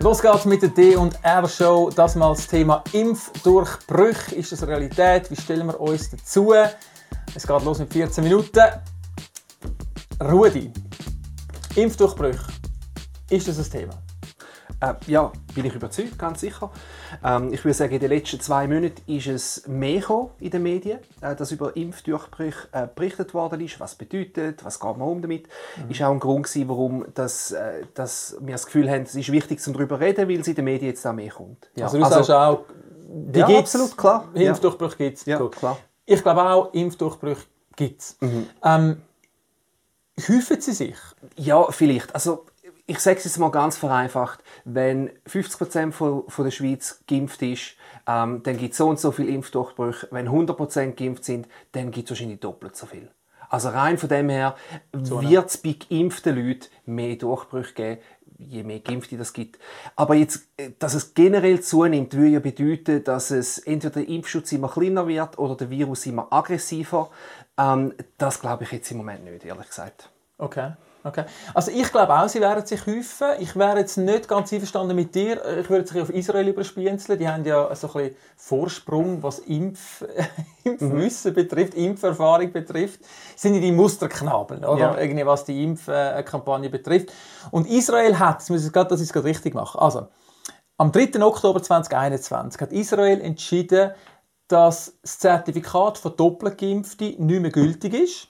Los geht's mit der D&R-Show. Das mal das Thema Impfdurchbruch. Ist das eine Realität? Wie stellen wir uns dazu? Es geht los mit 14 Minuten. Rudi, Impfdurchbruch, ist das ein Thema? Ja, bin ich überzeugt, ganz sicher. Ich würde sagen, in den letzten 2 Monaten ist es mehr in den Medien, dass über Impfdurchbrüche berichtet worden ist. Was bedeutet, was geht man um damit? Ist auch ein Grund gewesen, warum dass wir das Gefühl haben, es ist wichtig, darüber zu reden, weil es in den Medien jetzt auch mehr kommt. Ja. Also du sagst auch, die gibt es. Absolut, klar. Impfdurchbrüche gibt es. Ja, klar. Ich glaube auch, Impfdurchbrüche gibt es. Häufen sie sich? Ja, vielleicht. Also, ich sage es jetzt mal ganz vereinfacht. Wenn 50% von der Schweiz geimpft ist, dann gibt es so und so viele Impfdurchbrüche. Wenn 100% geimpft sind, dann gibt es wahrscheinlich doppelt so viel. Also rein von dem her wird es bei geimpften Leuten mehr Durchbrüche geben, je mehr Geimpfte das gibt. Aber jetzt, dass es generell zunimmt, würde ja bedeuten, dass es entweder der Impfschutz immer kleiner wird oder der Virus immer aggressiver. Das glaube ich jetzt im Moment nicht, ehrlich gesagt. Okay. Also ich glaube auch, sie werden sich häufen. Ich wäre jetzt nicht ganz einverstanden mit dir. Ich würde sich auf Israel überspienzeln. Die haben ja so ein bisschen Vorsprung, was Impfwissen betrifft, Impferfahrung betrifft. Sind ja die Musterknabel, oder? Ja. Irgendwie, was die Impfkampagne betrifft. Und Israel hat, das ist gerade richtig machen. Also, am 3. Oktober 2021 hat Israel entschieden, dass das Zertifikat von Doppelgeimpften nicht mehr gültig ist,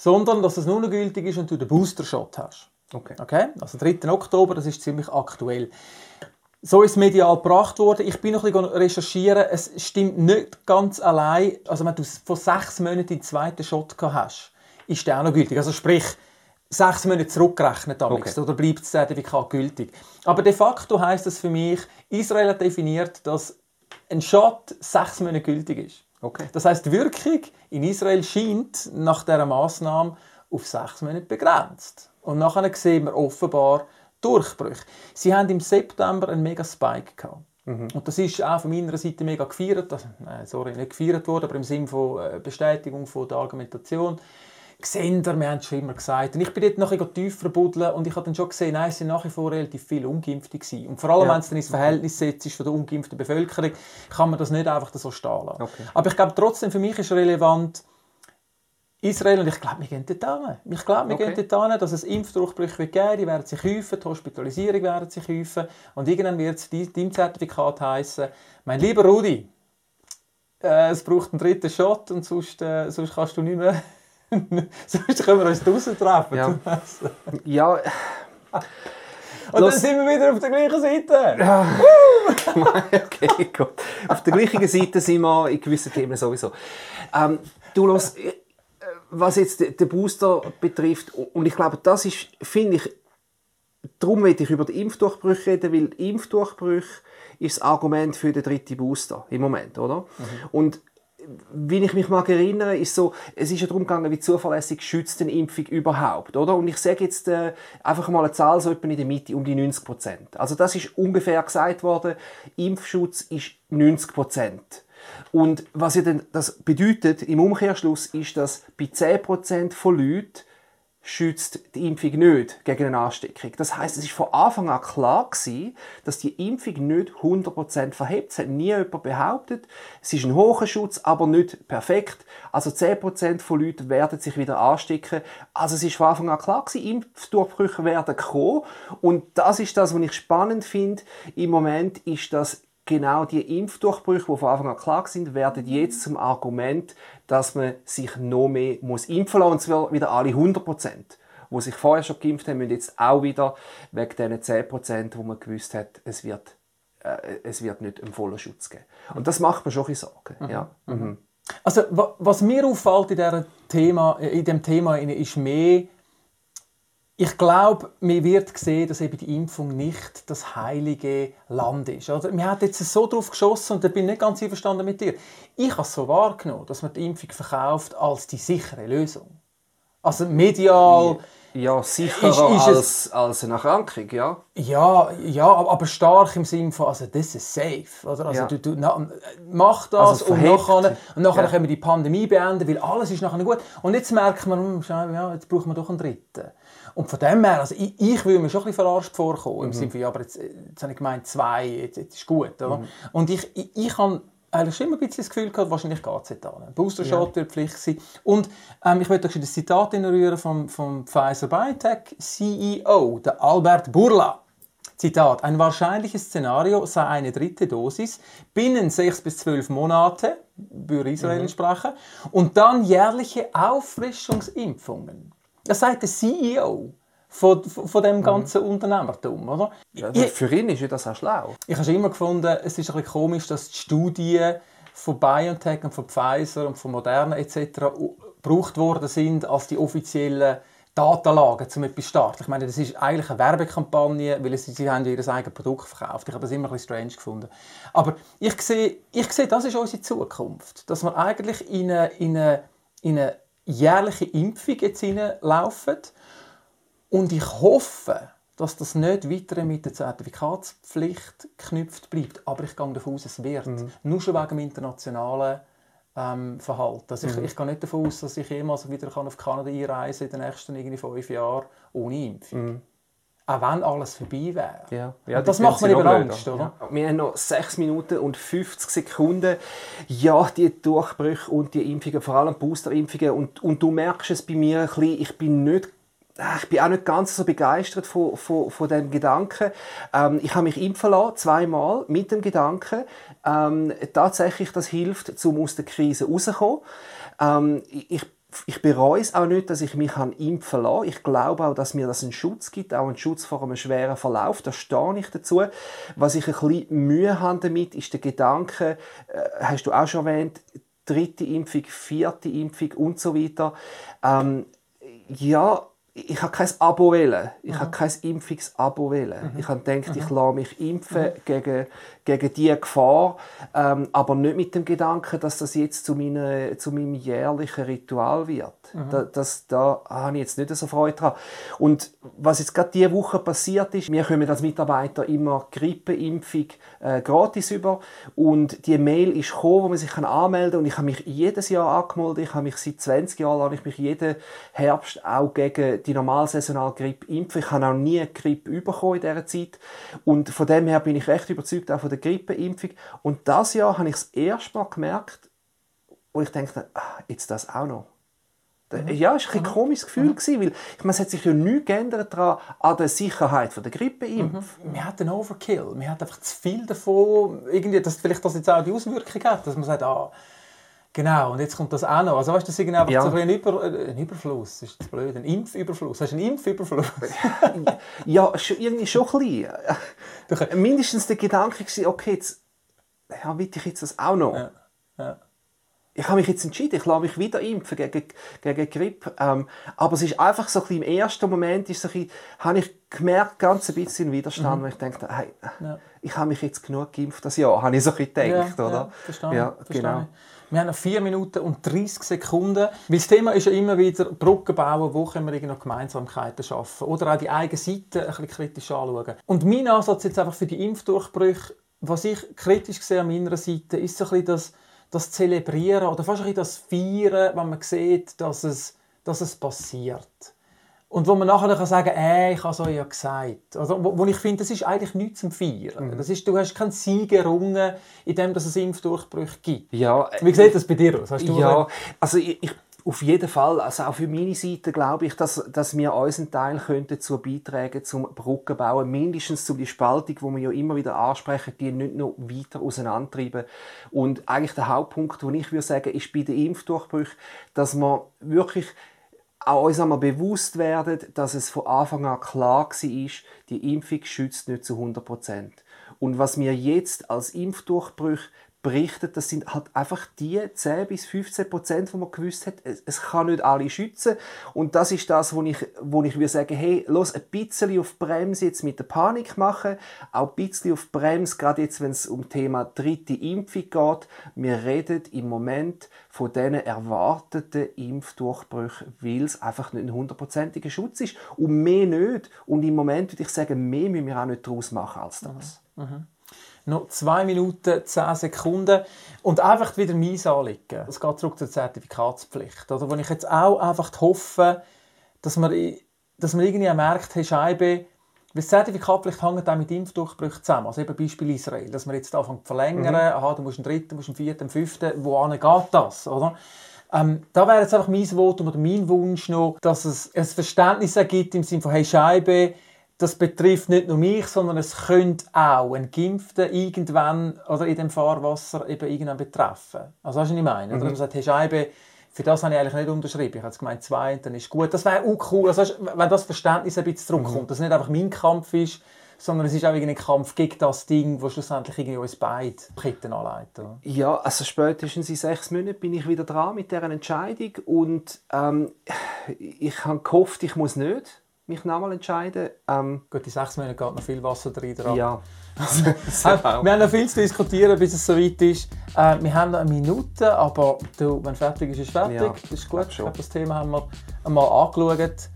sondern dass es nur noch gültig ist, wenn du den Booster-Shot hast. Okay? Also 3. Oktober, das ist ziemlich aktuell. So ist es medial gebracht worden. Ich bin noch ein bisschen recherchieren. Es stimmt nicht ganz allein. Also wenn du vor 6 Monaten den zweiten Shot hast, ist der auch noch gültig. Also sprich, 6 Monate zurückgerechnet damals, oder bleibt das Zertifikat gültig. Aber de facto heisst das für mich, Israel hat definiert, dass ein Shot 6 Monate gültig ist. Okay. Das heisst, die Wirkung in Israel scheint nach dieser Massnahme auf 6 Monate begrenzt. Und nachher sehen wir offenbar Durchbrüche. Sie haben im September einen mega Spike gehabt. Und das ist auch von meiner Seite mega gefeiert. Also, nein, sorry, nicht gefeiert worden, aber im Sinne von Bestätigung von der Argumentation. Seht ihr, wir haben es schon immer gesagt. Und ich bin dort nachher tiefer buddeln und ich habe dann schon gesehen, nein, es sind nach wie vor relativ viele Ungeimpfte gewesen. Und vor allem, wenn es dann ins Verhältnis setzt ist von der ungeimpften Bevölkerung, kann man das nicht einfach so stehen lassen. Okay. Aber ich glaube trotzdem, für mich ist relevant, Israel, und ich glaube, wir gehen dort hin. Ich glaube, wir gehen dort hin, dass es Impfdurchbrüche geben wird. Die werden sich häufen, die Hospitalisierung werden sich häufen. Und irgendwann wird es dein Zertifikat heissen, mein lieber Rudi, es braucht einen dritten Shot und sonst kannst du nicht mehr... Sonst können wir uns draussen treffen. Ja. Und dann sind wir wieder auf der gleichen Seite. Ja. Okay, gut. Auf der gleichen Seite sind wir in gewissen Themen sowieso. Was jetzt den Booster betrifft, und ich glaube, das ist, finde ich, darum möchte ich über die Impfdurchbrüche reden, weil die Impfdurchbrüche ist das Argument für den dritten Booster im Moment, oder? Und wie ich mich mal erinnere, ist so, es ist ja darum gegangen, wie zuverlässig schützt eine Impfung überhaupt, oder? Und ich sage jetzt einfach mal eine Zahl, so etwa in der Mitte, um die 90%. Also das ist ungefähr gesagt worden, Impfschutz ist 90%. Und was ja denn das bedeutet, im Umkehrschluss, ist, dass bei 10% von Leuten schützt die Impfung nicht gegen eine Ansteckung. Das heisst, es war von Anfang an klar gewesen, dass die Impfung nicht 100% verhebt. Es hat nie jemand behauptet, es ist ein hoher Schutz, aber nicht perfekt. Also 10% von Leuten werden sich wieder anstecken. Also es war von Anfang an klar gewesen, Impfdurchbrüche werden kommen. Und das ist das, was ich spannend finde. Im Moment ist das genau die Impfdurchbrüche, die von Anfang an klar sind, werden jetzt zum Argument, dass man sich noch mehr impfen lassen muss. Und zwar wieder alle 100%, die sich vorher schon geimpft haben, müssen jetzt auch wieder wegen diesen 10%, die man gewusst hat, es wird nicht einen vollen Schutz geben. Und das macht mir schon ein bisschen Sorgen. Also, was mir auffällt in diesem Thema ist mehr, ich glaube, man wird sehen, dass eben die Impfung nicht das heilige Land ist. Oder? Man hat jetzt so drauf geschossen und da bin ich nicht ganz einverstanden mit dir. Ich habe es so wahrgenommen, dass man die Impfung verkauft als die sichere Lösung. Also medial... Ja, sicherer als eine Erkrankung, ja. Ja, aber stark im Sinne von, also das ist safe. Oder? Also mach das und nachher können wir die Pandemie beenden, weil alles ist nachher gut. Und jetzt merkt man, jetzt brauchen wir doch einen dritten. Und von dem her, also ich würde mir schon ein bisschen verarscht vorkommen, im Sinne von, ja, aber jetzt habe ich gemeint, jetzt ist gut. Oder? Mhm. Und ich habe eigentlich immer ein bisschen das Gefühl gehabt, wahrscheinlich geht es jetzt an. Ein Booster-Shot wird Pflicht sein. Und ich möchte ein Zitat reinrühren vom Pfizer-Biotech-CEO, der Albert Bourla. Zitat: Ein wahrscheinliches Szenario sei eine dritte Dosis binnen 6 bis 12 Monate, würde Israel entsprechen, und dann jährliche Auffrischungsimpfungen. Das sagt der CEO von dem ganzen Unternehmertum, oder? Ja, für ihn ist ja das auch schlau. Ich habe schon immer gefunden, es ist ein bisschen komisch, dass die Studien von BioNTech und von Pfizer und von Moderna etc. gebraucht worden sind als die offiziellen Datenlagen, um etwas zu starten. Ich meine, das ist eigentlich eine Werbekampagne, weil sie haben ja ihr eigenes Produkt verkauft. Ich habe das immer ein bisschen strange gefunden. Aber ich sehe, das ist unsere Zukunft. Dass wir eigentlich in eine jährliche Impfung jetzt hineinlaufen. Und ich hoffe, dass das nicht weiter mit der Zertifikatspflicht geknüpft bleibt. Aber ich gehe davon aus, es wird. Nur schon wegen dem internationalen Verhalten. Also ich gehe nicht davon aus, dass ich jemals wieder auf Kanada einreisen kann in den nächsten 5 Jahren ohne Impfung. Auch wenn alles vorbei wäre. Ja, das macht mir eben Angst, oder? Ja. Wir haben noch 6 Minuten und 50 Sekunden. Ja, die Durchbrüche und die Impfungen, vor allem Boosterimpfungen. Und du merkst es bei mir ein bisschen, ich bin auch nicht ganz so begeistert von dem Gedanken. Ich habe mich impfen lassen, 2-mal, mit dem Gedanken, tatsächlich das hilft, um aus der Krise rauszukommen. Ich bereue es auch nicht, dass ich mich impfen lassen kann. Ich glaube auch, dass mir das einen Schutz gibt, auch einen Schutz vor einem schweren Verlauf. Da stehe ich dazu. Was ich ein bisschen Mühe habe damit, ist der Gedanke, hast du auch schon erwähnt, 3. Impfung, 4. Impfung und so weiter. Ich habe kein Abo wählen. Ich habe kein Impfungs-Abo wählen. Ich habe gedacht, ich lasse mich impfen gegen diese Gefahr, aber nicht mit dem Gedanken, dass das jetzt zu meinem jährlichen Ritual wird. Da habe ich jetzt nicht so Freude dran. Und was jetzt gerade diese Woche passiert ist, wir kommen als Mitarbeiter immer Grippeimpfung gratis über. Und die Mail ist gekommen, wo man sich anmelden kann. Und ich habe mich jedes Jahr angemeldet. Ich habe mich seit 20 Jahren jeden Herbst auch gegen die normale saisonale Grippe impfen. Ich habe auch nie eine Grippe bekommen in dieser Zeit. Und von dem her bin ich recht überzeugt auch von der Grippeimpfung. Und dieses Jahr habe ich das erste Mal gemerkt, wo ich dachte, jetzt das auch noch. Ja, es war ein komisches Gefühl, weil es hat sich ja nichts geändert an der Sicherheit der Grippeimpf. Wir hatten einen Overkill, wir hatten einfach zu viel davon, irgendwie, dass vielleicht das jetzt auch die Auswirkung hat, dass man sagt, genau, und jetzt kommt das auch noch. Also weißt du, das ist einfach so ein Überfluss. Das ist das blöd, ein Impfüberfluss. Hast du einen Impfüberfluss? Ja, irgendwie schon klein. Mindestens der Gedanke war, okay, jetzt will ich jetzt das auch noch. Ja. Ich habe mich jetzt entschieden, ich lasse mich wieder impfen gegen Grippe. Aber es ist einfach so ein bisschen, im ersten Moment ist so ein bisschen, habe ich gemerkt, ganz ein bisschen Widerstand, weil ich dachte, hey, ich habe mich jetzt genug geimpft das Jahr, habe ich so ein bisschen gedacht, oder? Ja, verstehe. Genau. Wir haben noch 4 Minuten und 30 Sekunden. Weil das Thema ist ja immer wieder Brücken bauen, wo können wir noch Gemeinsamkeiten schaffen. Oder auch die eigene Seite ein bisschen kritisch anschauen. Und mein Ansatz jetzt einfach für die Impfdurchbrüche, was ich kritisch sehe an meiner Seite, ist so ein bisschen das Zelebrieren oder fast ein bisschen das Feiern, wenn man sieht, dass es passiert. Und wo man nachher sagen kann, ich habe es euch ja gesagt. Also, wo ich finde, das ist eigentlich nichts zum Feiern. Das ist, du hast keinen Sieg errungen, indem es Impfdurchbrüche gibt. Ja, wie sieht das bei dir aus? Hast du ich auf jeden Fall, also auch für meine Seite glaube ich, dass wir unseren Teil dazu beitragen können, zum Brückenbauen, mindestens zu der Spaltung, die wir ja immer wieder ansprechen, die nicht noch weiter auseinandertreiben. Und eigentlich der Hauptpunkt, den ich würde sagen, ist bei den Impfdurchbrüchen, dass man wirklich auch uns einmal bewusst werden, dass es von Anfang an klar war, die Impfung schützt nicht zu 100%. Und was wir jetzt als Impfdurchbrüche berichtet, das sind halt einfach die 10-15%, die man gewusst hat, es kann nicht alle schützen. Und das ist das, wo ich würde sagen, hey, los, ein bisschen auf Bremse jetzt mit der Panik machen, auch ein bisschen auf Bremse, gerade jetzt, wenn es um Thema 3. Impfung geht. Wir reden im Moment von diesen erwarteten Impfdurchbrüchen, weil es einfach nicht ein 100%iger Schutz ist und mehr nicht. Und im Moment würde ich sagen, mehr müssen wir auch nicht daraus machen als das. Noch 2 Minuten, 10 Sekunden. Und einfach wieder mein Anliegen. Es geht zurück zur Zertifikatspflicht. Oder? Wo ich jetzt auch einfach hoffe, dass wir dass man irgendwie merkt, hey Scheibe, das Zertifikatpflicht hängt auch mit Impfdurchbrüchen zusammen. Also eben Beispiel Israel, dass man jetzt anfängt zu verlängern, aha, du musst einen dritten, du musst einen vierten, einen fünften, wohin geht das, oder? Da wäre jetzt einfach mein Votum oder mein Wunsch noch, dass es ein Verständnis ergibt im Sinne von, hey Scheibe, das betrifft nicht nur mich, sondern es könnte auch einen Geimpften irgendwann oder in dem Fahrwasser eben irgendwann betreffen. Also das ist, was ich meine. Oder man sagt, hey Scheibe, für das habe ich eigentlich nicht unterschrieben. Ich habe gemeint, 2 und dann ist gut. Das wäre auch cool, also, wenn das Verständnis ein bisschen zurückkommt, dass es nicht einfach mein Kampf ist, sondern es ist auch ein Kampf gegen das Ding, das schlussendlich irgendwie uns beide Ketten anleitet. Oder? Ja, also spätestens in 6 Monaten bin ich wieder dran mit dieser Entscheidung und ich habe gehofft, ich muss nicht mich nochmal entscheiden. Gut, in 6 Monaten geht noch viel Wasser drin. Ja. Wir haben noch viel zu diskutieren, bis es soweit ist. Wir haben noch eine Minute, aber du, wenn fertig ist, ist fertig. Ja, das ist gut. Schon. Ich glaube, das Thema haben wir einmal angeschaut.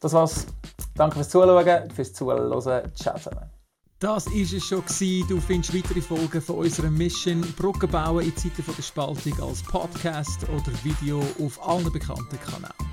Das war's. Danke fürs Zuschauen, fürs Zuhören. Ciao zusammen. Das war es schon. Du findest weitere Folgen von unserer Mission Brücken bauen in Zeiten der Spaltung als Podcast oder Video auf allen bekannten Kanälen.